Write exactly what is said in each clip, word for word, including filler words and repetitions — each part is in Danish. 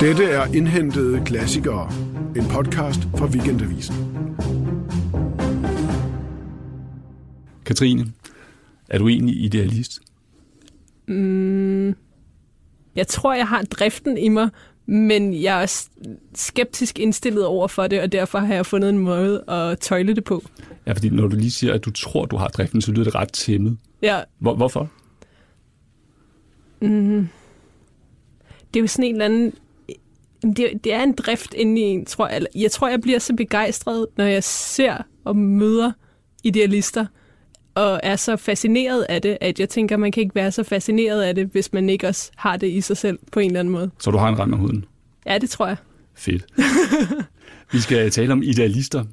Dette er Indhentede Klassikere, en podcast fra Weekendavisen. Katrine, er du egentlig idealist? Mm, jeg tror, jeg har driften i mig, men jeg er skeptisk indstillet over for det, og derfor har jeg fundet en måde at tøjle det på. Ja, fordi når du lige siger, at du tror, du har driften, så lyder det ret tæmmet. Ja. Hvor, hvorfor? Mm. Det er jo sådan en eller anden... Det, det er en drift inde i en, tror jeg. Jeg tror, jeg bliver så begejstret, når jeg ser og møder idealister, og er så fascineret af det, at jeg tænker, man kan ikke være så fascineret af det, hvis man ikke også har det i sig selv på en eller anden måde. Så du har en rand med huden? Ja, det tror jeg. Fedt. Vi skal tale om idealister.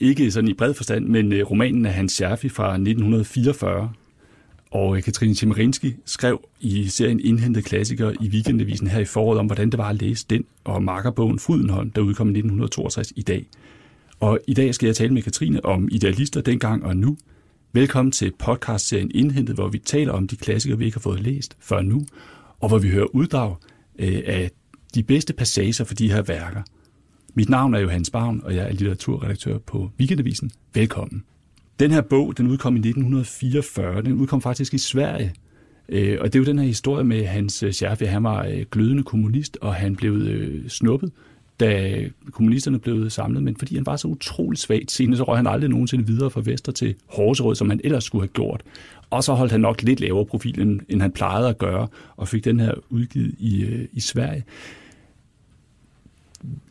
Ikke sådan i bred forstand, men romanen af Hans Scherfig fra nitten fireogfyrre. Og Katrine Chemerinsky skrev i serien Indhentede Klassikere i Weekendavisen her i foråret om, hvordan det var at læse den og makkerbogen Frydenholm, der udkom i nitten toogtres i dag. Og i dag skal jeg tale med Katrine om idealister dengang og nu. Velkommen til podcastserien Indhentet, hvor vi taler om de klassikere, vi ikke har fået læst før nu, og hvor vi hører uddrag af de bedste passager for de her værker. Mit navn er Johannes Barn, og jeg er litteraturredaktør på Weekendavisen. Velkommen. Den her bog, den udkom i nitten fireogfyrre. Den udkom faktisk i Sverige. Og det er jo den her historie med Hans Scherfig. Han var glødende kommunist, og han blev snuppet, da kommunisterne blev samlet. Men fordi han var så utrolig svagt senere, så røg han aldrig nogensinde videre fra Vester til Horserød, som han ellers skulle have gjort. Og så holdt han nok lidt lavere profil, end han plejede at gøre, og fik den her udgivet i, i Sverige.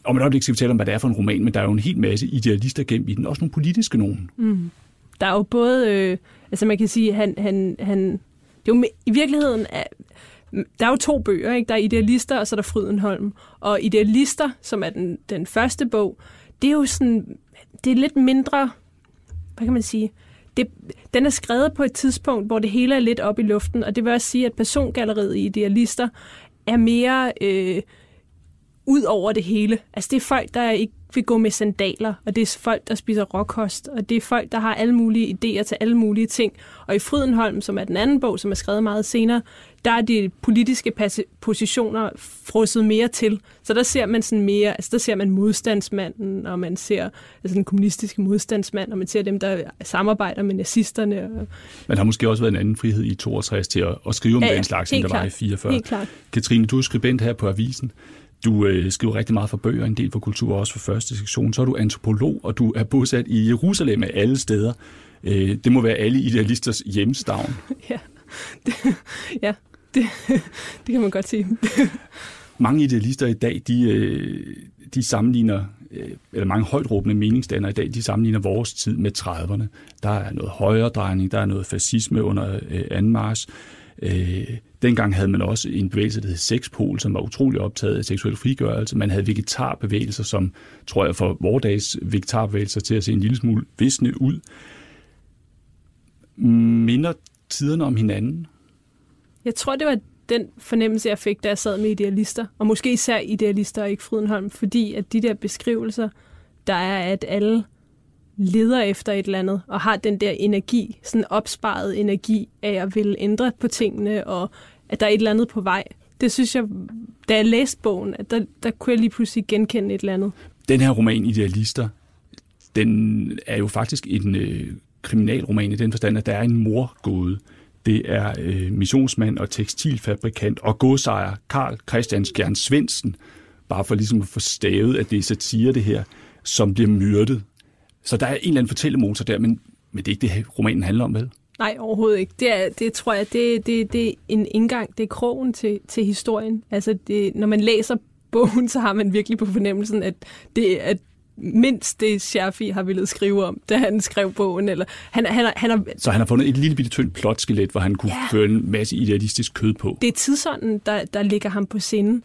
Om et øjeblik skal vi tale om, hvad det er for en roman, men der er jo en hel masse idealister gennem i den, også nogle politiske nogen. Mm. Der er jo både, øh, altså man kan sige, han, han, han, det er jo i virkeligheden, der er jo to bøger, ikke? Der er Idealister, og så er der Frydenholm. Og Idealister, som er den, den første bog, det er jo sådan, det er lidt mindre, hvad kan man sige, det, den er skrevet på et tidspunkt, hvor det hele er lidt op i luften, og det vil også sige, at persongalleriet i Idealister er mere... Øh, ud over det hele. Altså det er folk, der ikke vil gå med sandaler, og det er folk, der spiser råkost, og det er folk, der har alle mulige idéer til alle mulige ting. Og i Frydenholm, som er den anden bog, som er skrevet meget senere, der er de politiske positioner frosset mere til. Så der ser man sådan mere, altså der ser man modstandsmanden, og man ser altså den kommunistiske modstandsmand, og man ser dem, der samarbejder med nazisterne. Og... Men der har måske også været en anden frihed i toogtres til at, at skrive om ja, ja, den slags, som der klart. Var i fireogfyrre. Helt klart. Katrine, du er skribent her på Avisen. Du øh, skriver rigtig meget for bøger, en del for kultur, også for første sektion. Så er du antropolog, og du er bosat i Jerusalem af alle steder. Øh, det må være alle idealisters hjemstavn. Ja, det, ja. Det, det kan man godt sige. Mange idealister i dag, de, de sammenligner, eller mange højtråbende meningsdannere i dag, de sammenligner vores tid med trediverne. Der er noget højredrejning, der er noget fascisme under øh, anmarch. Øh, dengang havde man også en bevægelse, der hed Sexpol, som var utrolig optaget af seksuel frigørelse. Man havde vegetarbevægelser, som tror jeg for vordags vegetarbevægelser til at se en lille smule visne ud. Minder tiderne om hinanden? Jeg tror, det var den fornemmelse, jeg fik, da jeg sad med idealister. Og måske især idealister og ikke Frydenholm, fordi at de der beskrivelser, der er, at alle leder efter et eller andet, og har den der energi, sådan opsparet energi af at ville ændre på tingene, og at der er et eller andet på vej. Det synes jeg, da jeg læste bogen, at der, der kunne jeg lige pludselig genkende et eller andet. Den her roman, Idealister, den er jo faktisk en øh, kriminalroman i den forstand, at der er en morgåde. Det er øh, missionsmand og tekstilfabrikant og godsejer Karl Christian Skjern Svendsen, bare for ligesom at få stavet, at det er satire det her, som bliver myrdet. Så der er en eller anden fortællemotor der, men, men det er ikke det, romanen handler om, vel? Nej, overhovedet ikke. Det, er, det tror jeg, det, det, det er en indgang, det er krogen til, til historien. Altså, det, når man læser bogen, så har man virkelig på fornemmelsen, at det at mindst det Scherfig har ville skrive om, da han skrev bogen. Eller, han, han, han har, så han har fundet et lille bitte tyndt plotskelet, hvor han kunne ja, føre en masse idealistisk kød på. Det er tidsånden, der, der ligger ham på sinde.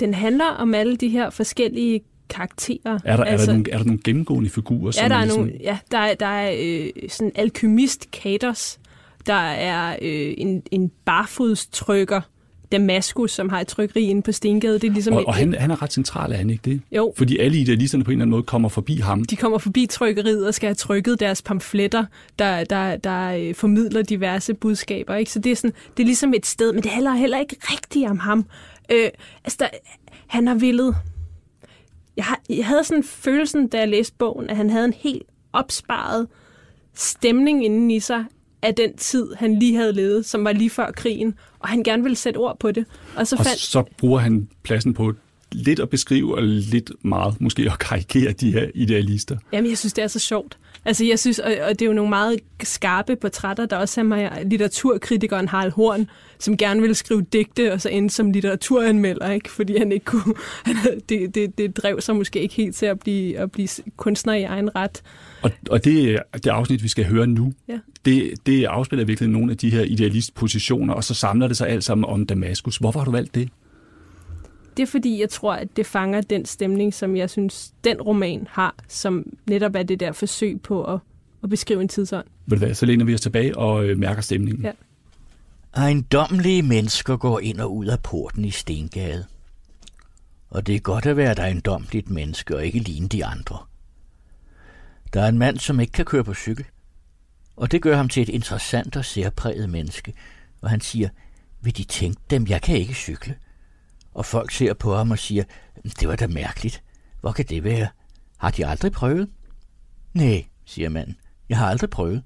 Den handler om alle de her forskellige karakterer. Er der, altså, er der, nogle, er der nogle gennemgående figurer? Ja, der er, er nogle, sådan... ja, der er, der er øh, sådan alkymist Katos, der er øh, en, en barfodstrykker, Damaskus, som har et trykkeri inde på Stengade. Det er ligesom og et, og han, han er ret central, er han ikke det? Jo. Fordi alle idealisterne på en eller anden måde kommer forbi ham. De kommer forbi trykkeriet og skal have trykket deres pamfletter, der, der, der formidler diverse budskaber. Ikke? Så det er, sådan, det er ligesom et sted, men det handler heller ikke rigtigt om ham. Øh, altså, der, han har villet... Jeg, har, jeg havde sådan følelsen, da jeg læste bogen, at han havde en helt opsparet stemning inden i sig, af den tid, han lige havde levet, som var lige før krigen, og han gerne ville sætte ord på det. Og så, og fandt... så bruger han pladsen på lidt at beskrive, og lidt meget måske at karikere de her idealister. Jamen, jeg synes, det er så sjovt. Altså, jeg synes, og, og det er jo nogle meget skarpe portrætter, der også er med litteraturkritikeren Harald Horn, som gerne ville skrive digte, og så endte som litteraturanmelder, ikke? Fordi han ikke kunne... det, det, det drev sig måske ikke helt til at blive, at blive kunstner i egen ret. Og, og det, det afsnit, vi skal høre nu, ja. det, det afspiller virkelig nogle af de her idealistpositioner, og så samler det sig alt sammen om Damaskus. Hvorfor har du valgt det? Det er, fordi jeg tror, at det fanger den stemning, som jeg synes, den roman har, som netop er det der forsøg på at, at beskrive en tidsånd. Ved du hvad, så læner vi os tilbage og mærker stemningen. Ja. Ejendommelige mennesker går ind og ud af porten i Stengade. Og det er godt at være et ejendommeligt menneske og ikke ligne de andre. Der er en mand, som ikke kan køre på cykel, og det gør ham til et interessant og særpræget menneske, og han siger, vil de tænke dem, jeg kan ikke cykle? Og folk ser på ham og siger, det var da mærkeligt, hvor kan det være? Har de aldrig prøvet? Nej, siger manden, jeg har aldrig prøvet.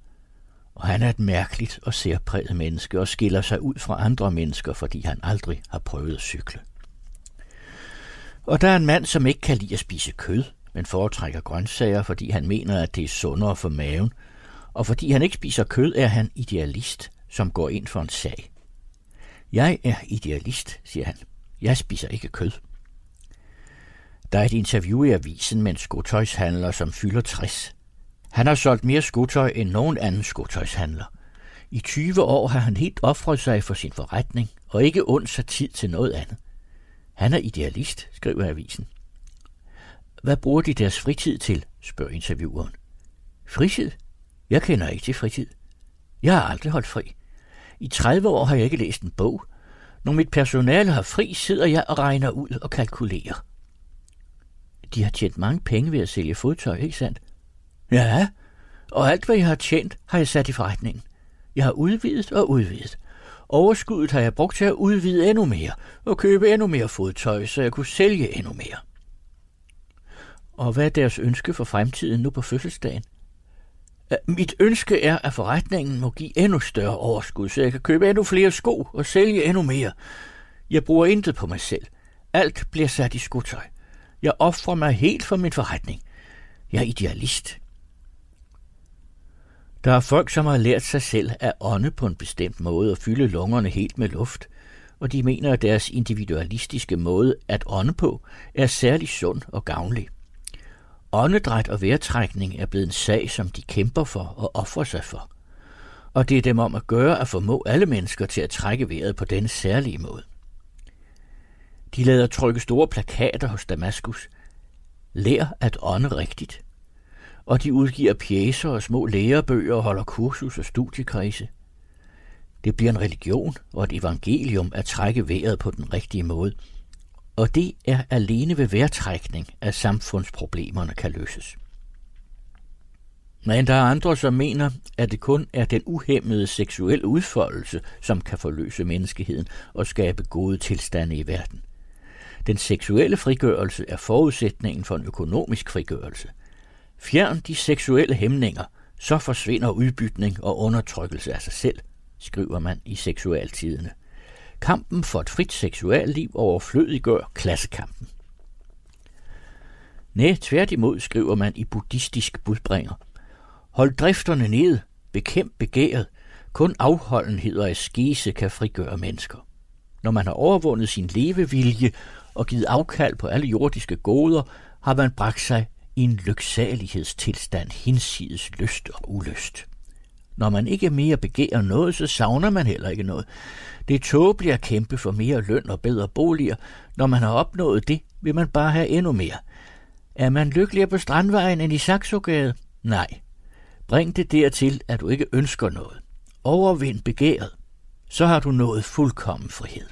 Og han er et mærkeligt og særpræget menneske, og skiller sig ud fra andre mennesker, fordi han aldrig har prøvet at cykle. Og der er en mand, som ikke kan lide at spise kød, men foretrækker grøntsager, fordi han mener, at det er sundere for maven, og fordi han ikke spiser kød, er han idealist, som går ind for en sag. Jeg er idealist, siger han. Jeg spiser ikke kød. Der er et interview i avisen med en skotøjshandler, som fylder tres. Han har solgt mere skotøj end nogen anden skotøjshandler. I tyve år har han helt ofret sig for sin forretning, og ikke undt sig tid til noget andet. Han er idealist, skriver avisen. Hvad bruger de deres fritid til, spørger intervieweren. Fritid? Jeg kender ikke til fritid. Jeg har aldrig holdt fri. I tredive år har jeg ikke læst en bog. Når mit personale har fri, sidder jeg og regner ud og kalkulerer. De har tjent mange penge ved at sælge fodtøj, ikke sandt? Ja, og alt hvad jeg har tjent, har jeg sat i forretningen. Jeg har udvidet og udvidet. Overskuddet har jeg brugt til at udvide endnu mere og købe endnu mere fodtøj, så jeg kunne sælge endnu mere. Og hvad er deres ønske for fremtiden nu på fødselsdagen? Mit ønske er, at forretningen må give endnu større overskud, så jeg kan købe endnu flere sko og sælge endnu mere. Jeg bruger intet på mig selv. Alt bliver sat i skotøj. Jeg ofrer mig helt for min forretning. Jeg er idealist. Der er folk, som har lært sig selv at ånde på en bestemt måde og fylde lungerne helt med luft, og de mener, at deres individualistiske måde at ånde på er særlig sund og gavnlig. Åndedræt og vejrtrækning er blevet en sag, som de kæmper for og ofrer sig for. Og det er dem om at gøre at formå alle mennesker til at trække vejret på denne særlige måde. De lader trykke store plakater hos Damaskus. Lær at ånde rigtigt. Og de udgiver pjecer og små lærebøger og holder kursus og studiekredse. Det bliver en religion og et evangelium at trække vejret på den rigtige måde. Og det er alene ved vejrtrækning, at samfundsproblemerne kan løses. Men der er andre, som mener, at det kun er den uhæmmede seksuelle udfoldelse, som kan forløse menneskeheden og skabe gode tilstande i verden. Den seksuelle frigørelse er forudsætningen for en økonomisk frigørelse. Fjern de seksuelle hæmninger, så forsvinder udbytning og undertrykkelse af sig selv, skriver man i Seksualtidene. Kampen for et frit seksualliv overflødiggør klassekampen. Næh, tværtimod, skriver man i buddhistisk budbringer. Hold drifterne nede, bekæmp begæret. Kun afholdenhed og askese kan frigøre mennesker. Når man har overvundet sin levevilje og givet afkald på alle jordiske goder, har man bragt sig i en lyksalighedstilstand hinsides lyst og ulyst. Når man ikke mere begærer noget, så savner man heller ikke noget. Det er tåbeligt at kæmpe for mere løn og bedre boliger. Når man har opnået det, vil man bare have endnu mere. Er man lykkeligere på Strandvejen end i Saxogade? Nej. Bring det dertil, at du ikke ønsker noget. Overvind begæret. Så har du nået fuldkommen frihed.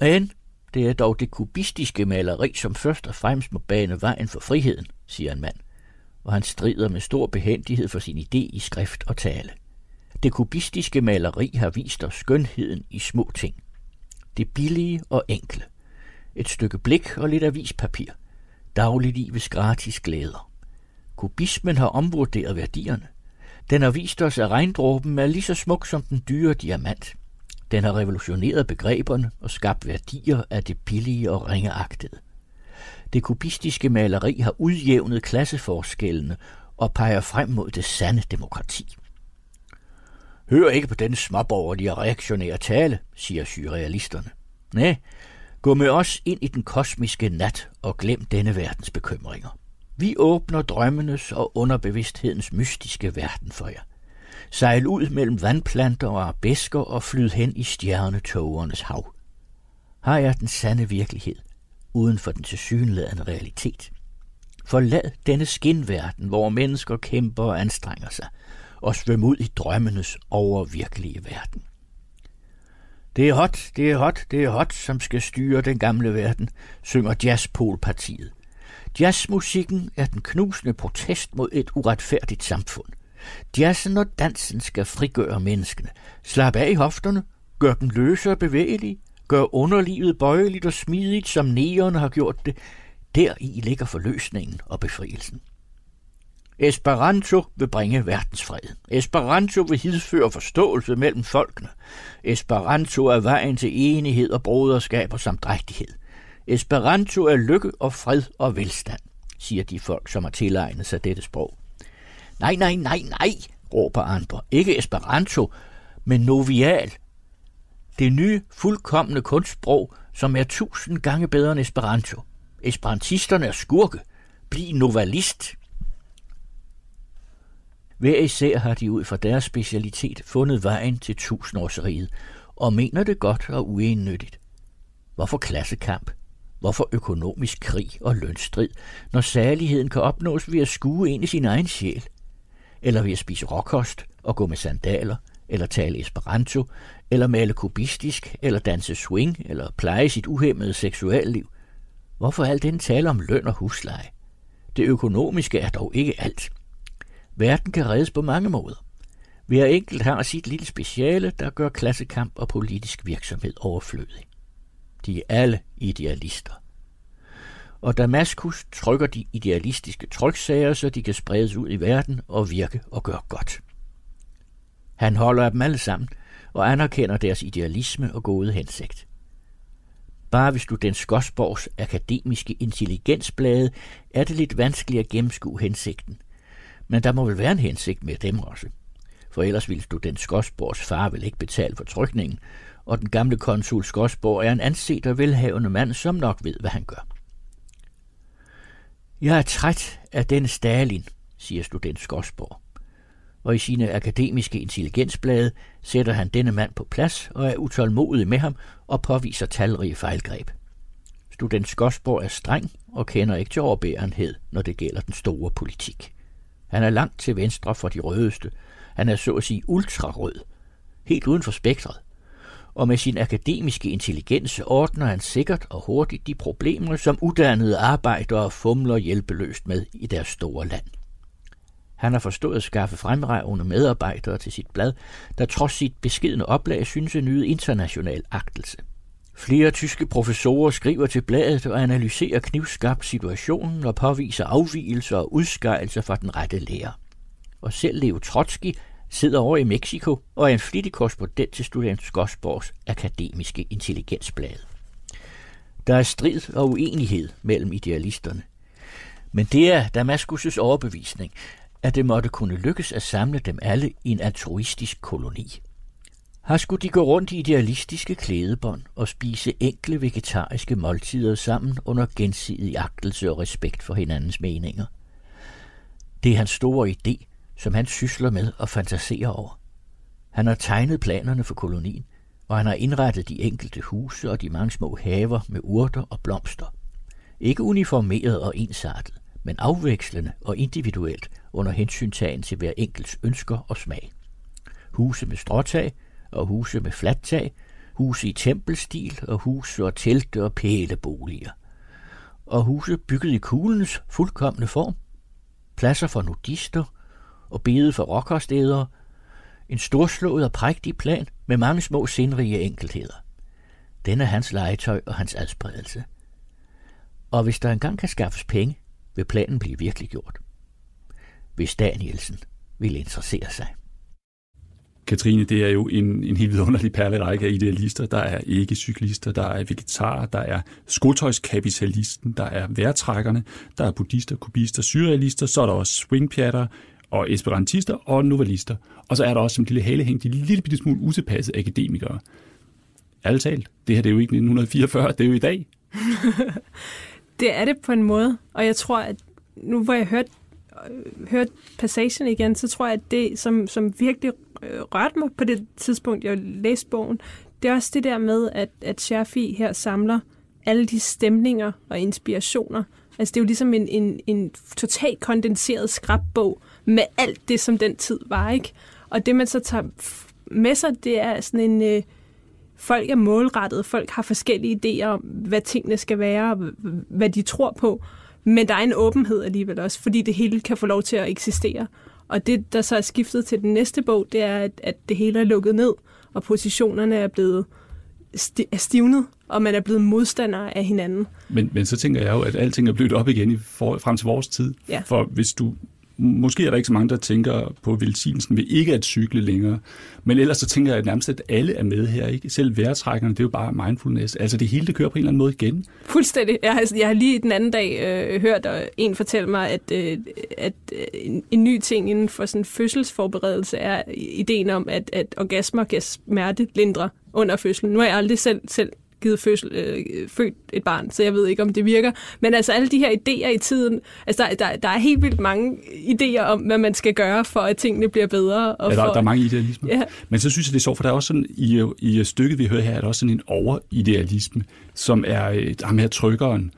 Men det er dog det kubistiske maleri, som først og fremmest må bane vejen for friheden, siger en mand, og han strider med stor behændighed for sin idé i skrift og tale. Det kubistiske maleri har vist os skønheden i små ting. Det billige og enkle. Et stykke blik og lidt avispapir. Dagliglivets gratis glæder. Kubismen har omvurderet værdierne. Den har vist os, at regndråben er lige så smuk som den dyre diamant. Den har revolutioneret begreberne og skabt værdier af det billige og ringeagtede. Det kubistiske maleri har udjævnet klasseforskellene og peger frem mod det sande demokrati. Hør ikke på denne småborgerlige og reaktionære tale, siger surrealisterne. Næh, gå med os ind i den kosmiske nat og glem denne verdens bekymringer. Vi åbner drømmenes og underbevidsthedens mystiske verden for jer. Sejl ud mellem vandplanter og arbæsker og flyd hen i stjernetågernes hav. Har jeg den sande virkelighed, uden for den tilsyneladende realitet? Forlad denne skinverden, hvor mennesker kæmper og anstrenger sig, og svøm ud i drømmenes overvirkelige verden. Det er hot, det er hot, det er hot, som skal styre den gamle verden, synger Jazzpolpartiet. Jazzmusikken er den knusende protest mod et uretfærdigt samfund. Jazzen og dansen skal frigøre menneskene. Slap af i hofterne, gør dem løse og bevægelige, gør underlivet bøjeligt og smidigt, som negerne har gjort det. Deri ligger forløsningen og befrielsen. Esperanto vil bringe verdensfreden. Esperanto vil hidføre forståelse mellem folkene. Esperanto er vejen til enighed og broderskab og samdrægtighed. Esperanto er lykke og fred og velstand, siger de folk, som har tilegnet sig dette sprog. Nej, nej, nej, nej, råber andre. Ikke Esperanto, men Novial. Det nye, fuldkomne kunstsprog, som er tusind gange bedre end Esperanto. Esperantisterne er skurke. Bliv novalist. Hver især har de ud fra deres specialitet fundet vejen til tusindårsriget, og mener det godt og uennyttigt. Hvorfor klassekamp? Hvorfor økonomisk krig og lønstrid, når særligheden kan opnås ved at skue ind i sin egen sjæl? Eller ved at spise råkost og gå med sandaler, eller tale esperanto, eller male kubistisk, eller danse swing, eller pleje sit uhæmmede seksualliv? Hvorfor al den tale om løn og husleje? Det økonomiske er dog ikke alt. Verden kan reddes på mange måder. Hver enkelt har sit lille speciale, der gør klassekamp og politisk virksomhed overflødig. De er alle idealister. Og Damaskus trykker de idealistiske tryksager, så de kan spredes ud i verden og virke og gøre godt. Han holder af dem alle sammen og anerkender deres idealisme og gode hensigt. Bare hvis du den Skovsborgs Akademiske Intelligensblad, er det lidt vanskeligt at gennemskue hensigten. Men der må vel være en hensigt med dem også. For ellers ville du den Skovsborgs far vel ikke betale for trykningen, og den gamle konsul Skovsborg er en anset og velhavende mand, som nok ved, hvad han gør. Jeg er træt af den Stalin, siger student Skovsborg, og i sine akademiske intelligensblade sætter han denne mand på plads og er utålmodig med ham og påviser talrige fejlgreb. Student Skovsborg er streng og kender ikke til overbærenhed, når det gælder den store politik. Han er langt til venstre for de rødeste. Han er så at sige ultrarød, helt uden for spektret. Og med sin akademiske intelligens ordner han sikkert og hurtigt de problemer, som uddannede arbejdere fumler hjælpeløst med i deres store land. Han har forstået at skaffe fremragende medarbejdere til sit blad, der trods sit beskedne oplag synes at nyde international agtelse. Flere tyske professorer skriver til bladet og analyserer knivskarpt situationen og påviser afvigelser og udskejelser fra den rette lære. Og selv Lev Trotsky sidder over i Mexico og er en flittig korrespondent til student Skovsborgs Akademiske Intelligensblad. Der er strid og uenighed mellem idealisterne. Men det er Damaskus' overbevisning, at det måtte kunne lykkes at samle dem alle i en altruistisk koloni. Her skulle de gå rundt i idealistiske klædebånd og spise enkle vegetariske måltider sammen under gensidig agtelse og respekt for hinandens meninger. Det er hans store idé, som han sysler med og fantaserer over. Han har tegnet planerne for kolonien, og han har indrettet de enkelte huse og de mange små haver med urter og blomster. Ikke uniformeret og ensartet, men afvekslende og individuelt under hensyntagen til hver enkelts ønsker og smag. Huse med stråtag og huse med fladt tag, huse i tempelstil og huse og telte og pæleboliger. Og huse bygget i kuglens fuldkomne form, pladser for nudister og bede for rockersteder, en storslået og prægtig plan med mange små sindrige enkeltheder. Den er hans legetøj og hans adspredelse. Og hvis der engang kan skaffes penge, vil planen blive virkeliggjort. Hvis Danielsen vil interessere sig. Katrine, det er jo en, en helt vidunderlig perlerække af idealister. Der er ikke-cyklister, der er vegetarer, der er skotøjskapitalisten, der er værtrækkerne, der er buddhister, kubister, surrealister, så er der også swingpjatter og esperantister og novelister. Og så er der også som lille halehæng de lille bitte smule utilpassede akademikere. Ærligt talt, det her det er jo ikke nitten fireogfyrre, det er jo i dag. Det er det på en måde, og jeg tror, at nu hvor jeg hørte, hørte passagen igen, så tror jeg, at det, som, som virkelig rørte mig på det tidspunkt, jeg læste bogen, det er også det der med, at, at Scherfig her samler alle de stemninger og inspirationer. Altså det er jo ligesom en, en, en totalt kondenseret skrabbog med alt det, som den tid var, ikke? Og det, man så tager med sig, det er sådan en... Øh, folk er målrettede, folk har forskellige idéer om, hvad tingene skal være, og hvad de tror på, men der er en åbenhed alligevel også, fordi det hele kan få lov til at eksistere. Og det, der så er skiftet til den næste bog, det er, at, at det hele er lukket ned, og positionerne er blevet sti- er stivnet, og man er blevet modstandere af hinanden. Men, men så tænker jeg jo, at alting er blødt op igen i for, frem til vores tid. Ja. For hvis du... Måske er der ikke så mange, der tænker på velsignelsen ved ikke at cykle længere. Men ellers så tænker jeg nærmest, at alle er med her, ikke? Selv vejrtrækkerne, det er jo bare mindfulness. Altså det hele, det kører på en eller anden måde igen. Fuldstændig. Jeg har, jeg har lige den anden dag øh, hørt en fortælle mig, at, øh, at en, en ny ting inden for sådan fødselsforberedelse er ideen om, at, at orgasmer kan smerte lindre under fødslen. Nu har jeg aldrig selv... selv givet fødsel, øh, født et barn, så jeg ved ikke, om det virker. Men altså alle de her idéer i tiden, altså der, der, der er helt vildt mange idéer om, hvad man skal gøre, for at tingene bliver bedre. Og ja, der, for... der er mange idealismer. Ja. Men så synes jeg, det er sjovt, for der er også sådan, i, i stykket, vi hører her, er der også sådan en overidealisme, som er ham her trykkeren,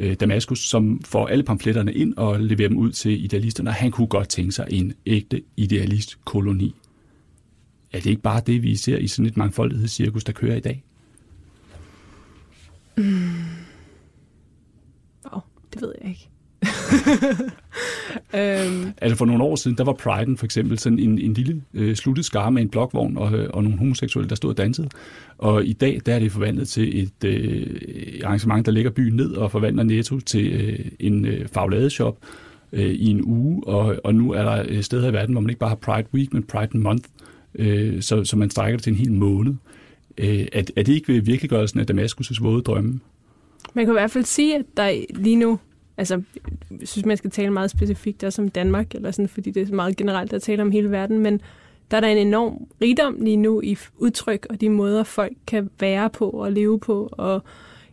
øh, Damaskus, som får alle pamfletterne ind og leverer dem ud til idealisterne, og han kunne godt tænke sig en ægte idealistkoloni. Er det ikke bare det, vi ser i sådan et mangfoldighedscirkus, der kører i dag? Mm. Oh, det ved jeg ikke. øhm. Altså for nogle år siden, der var Priden for eksempel sådan en, en lille øh, sluttet skare med en blokvogn og, og nogle homoseksuelle, der stod og dansede. Og i dag, der er det forvandlet til et øh, arrangement, der lægger byen ned og forvandler Netto til øh, en øh, fagladeshop øh, i en uge. Og, og nu er der steder i verden, hvor man ikke bare har Pride Week, men Pride Month, øh, så, så man strækker det til en hel måned. Er, er det ikke ved virkeliggørelsen af Damaskus' våde drømme? Man kan i hvert fald sige, at der lige nu, altså jeg synes, man skal tale meget specifikt også om Danmark, eller sådan, fordi det er meget generelt at tale om hele verden, men der er der en enorm rigdom lige nu i udtryk og de måder, folk kan være på og leve på, og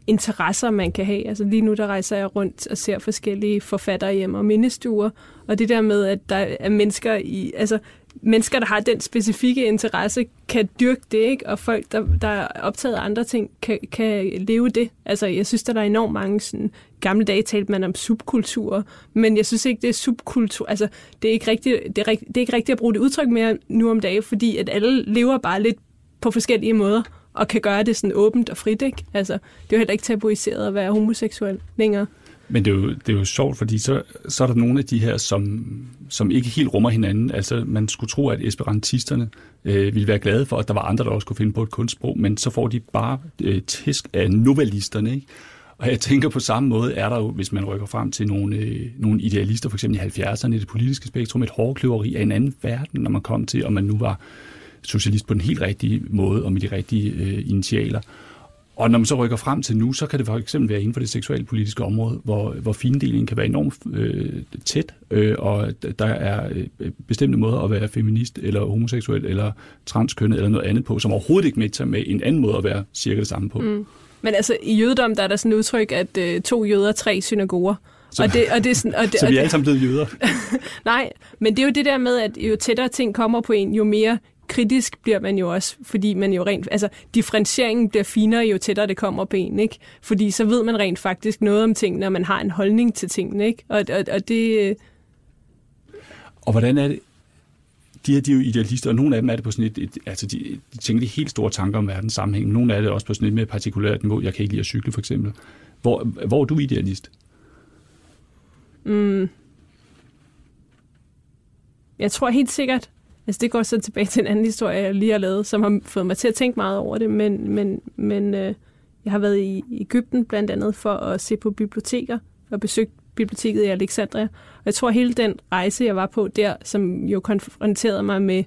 interesser, man kan have. Altså lige nu, der rejser jeg rundt og ser forskellige forfatterhjem og mindestuer, og det der med, at der er mennesker i... altså mennesker, der har den specifikke interesse, kan dyrke det, ikke? Og folk, der, der er optaget af andre ting, kan, kan leve det. Altså, jeg synes, der er enormt mange sådan... Gamle dage talte man om subkulturer, men jeg synes ikke, det er subkultur. Altså, det er ikke rigtigt, det er, det er ikke rigtigt at bruge det udtryk mere nu om dagen, fordi at alle lever bare lidt på forskellige måder, og kan gøre det sådan åbent og frit, ikke? Altså, det er jo heller ikke tabuiseret at være homoseksuel længere. Men det er jo, det er jo sjovt, fordi så, så er der nogle af de her, som, som ikke helt rummer hinanden. Altså, man skulle tro, at esperantisterne øh, ville være glade for, at der var andre, der også kunne finde på et kunstsprog, men så får de bare øh, tæsk af novellisterne, ikke? Og jeg tænker på samme måde, er der jo, hvis man rykker frem til nogle, øh, nogle idealister, for eksempel i halvfjerdserne, i det politiske spektrum, et hårkløveri af en anden verden, når man kom til, og man nu var socialist på den helt rigtige måde, og med de rigtige øh, initialer. Og når man så rykker frem til nu, så kan det for eksempel være inden for det seksualpolitiske område, hvor, hvor findelingen kan være enormt øh, tæt, øh, og der er øh, bestemte måder at være feminist, eller homoseksuel, eller transkønnet, eller noget andet på, som overhovedet ikke matcher med en anden måde at være cirka det samme på. Mm. Men altså, i jødedom, der er der sådan et udtryk, at øh, to jøder, tre synagoger. Så, og det, og det, sådan, og det, så vi er alle sammen blevet jøder. Nej, men det er jo det der med, at jo tættere ting kommer på en, jo mere... kritisk bliver man jo også, fordi man jo rent... Altså, differentieringen bliver finere, jo tættere det kommer på en, ikke? Fordi så ved man rent faktisk noget om tingene, når man har en holdning til tingene, ikke? Og, og, og det... Og hvordan er det... de her, de er jo idealister, og nogle af dem er det på sådan et, et altså de, de tænker de helt store tanker om verdens sammenhæng, nogle af det også på sådan et mere partikulært niveau. Jeg kan ikke lide at cykle, for eksempel. Hvor, hvor er du idealist? Mm. Jeg tror helt sikkert, altså det går så tilbage til en anden historie, jeg lige har lavet, som har fået mig til at tænke meget over det, men, men, men øh, jeg har været i Egypten blandt andet for at se på biblioteker, og besøgt biblioteket i Alexandria. Og jeg tror, hele den rejse, jeg var på der, som jo konfronterede mig med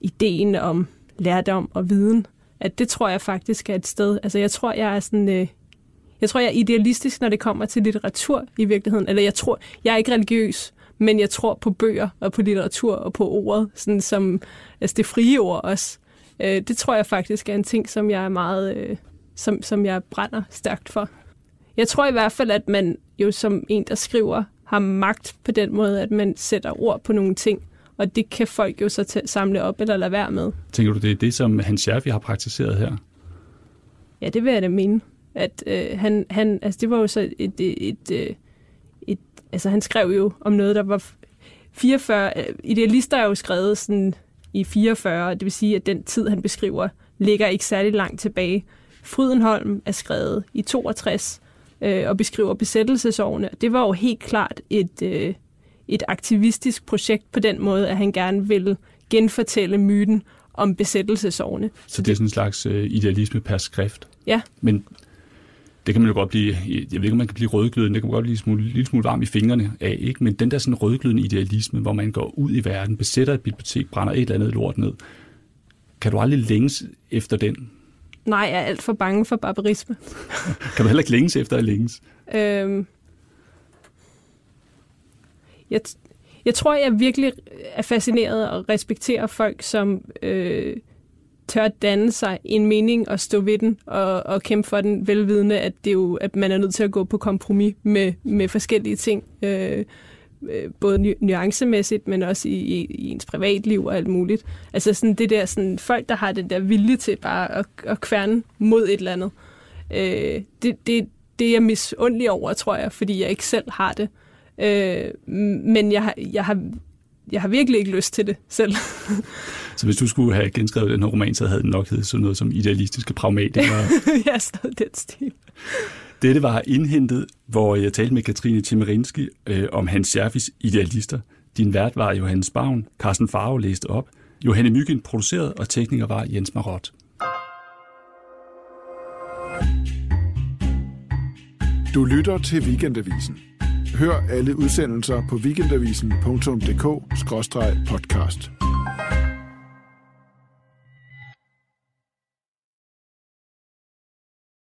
ideen om lærdom og viden, at det tror jeg faktisk er et sted. Altså jeg tror, jeg er sådan... Øh, jeg tror, jeg er idealistisk, når det kommer til litteratur i virkeligheden. Eller jeg tror... Jeg er ikke religiøs, men jeg tror på bøger og på litteratur og på ordet, sådan som... Altså det frie ord også. Øh, det tror jeg faktisk er en ting, som jeg er meget... Øh, som, som jeg brænder stærkt for. Jeg tror i hvert fald, at man jo som en, der skriver, har magt på den måde, at man sætter ord på nogle ting, og det kan folk jo så t- samle op eller lade være med. Tænker du, det er det, som Hans Scherfig har praktiseret her? Ja, det vil jeg da mene. At, øh, han, han, altså, det var jo så et, et, et, et... Altså, han skrev jo om noget, der var fireogfyrre... Idealister er jo skrevet sådan i fireogfyrre, det vil sige, at den tid, han beskriver, ligger ikke særlig langt tilbage. Frydenholm er skrevet i toogtres, og beskriver besættelsesårene. Det var jo helt klart et, øh, et aktivistisk projekt på den måde, at han gerne ville genfortælle myten om besættelsesårene. Så det er sådan en slags øh, idealisme per skrift? Ja. Men det kan man jo godt blive, jeg ved ikke, om man kan blive rødglødende, det kan man godt blive en smule, lille smule varm i fingrene af, ikke? Men den der sådan rødglødende idealisme, hvor man går ud i verden, besætter et bibliotek, brænder et eller andet lort ned, kan du aldrig længes efter den? Nej, jeg er alt for bange for barbarisme. Kan du heller ikke længes efter at længes? Øhm, jeg, jeg tror, jeg virkelig er fascineret og respekterer folk, som øh, tør danne sig en mening og stå ved den og, og kæmpe for den, velvidende, at, det jo, at man er nødt til at gå på kompromis med, med forskellige ting. Øh, både nuancemæssigt, men også i, i, i ens privatliv og alt muligt. Altså sådan det der, sådan folk, der har den der vilje til bare at, at kværne mod et eller andet. Øh, det, det, det er jeg misundelig over, tror jeg, fordi jeg ikke selv har det. Øh, men jeg har, jeg, har, jeg har virkelig ikke lyst til det selv. Så hvis du skulle have genskrevet den her roman, så havde den nok heddet sådan noget som idealistiske pragmatikere. Ja, sådan den stil. Dette var indhentet, hvor jeg talte med Katrine Chemerinsky øh, om Hans Scherfigs Idealister. Din vært var Johannes Barn, Carsten Farve læste op, Johannes Mygind producerede, og tekniker var Jens Marot. Du lytter til Weekendavisen. Hør alle udsendelser på weekendavisen punktum d k skråstreg podcast.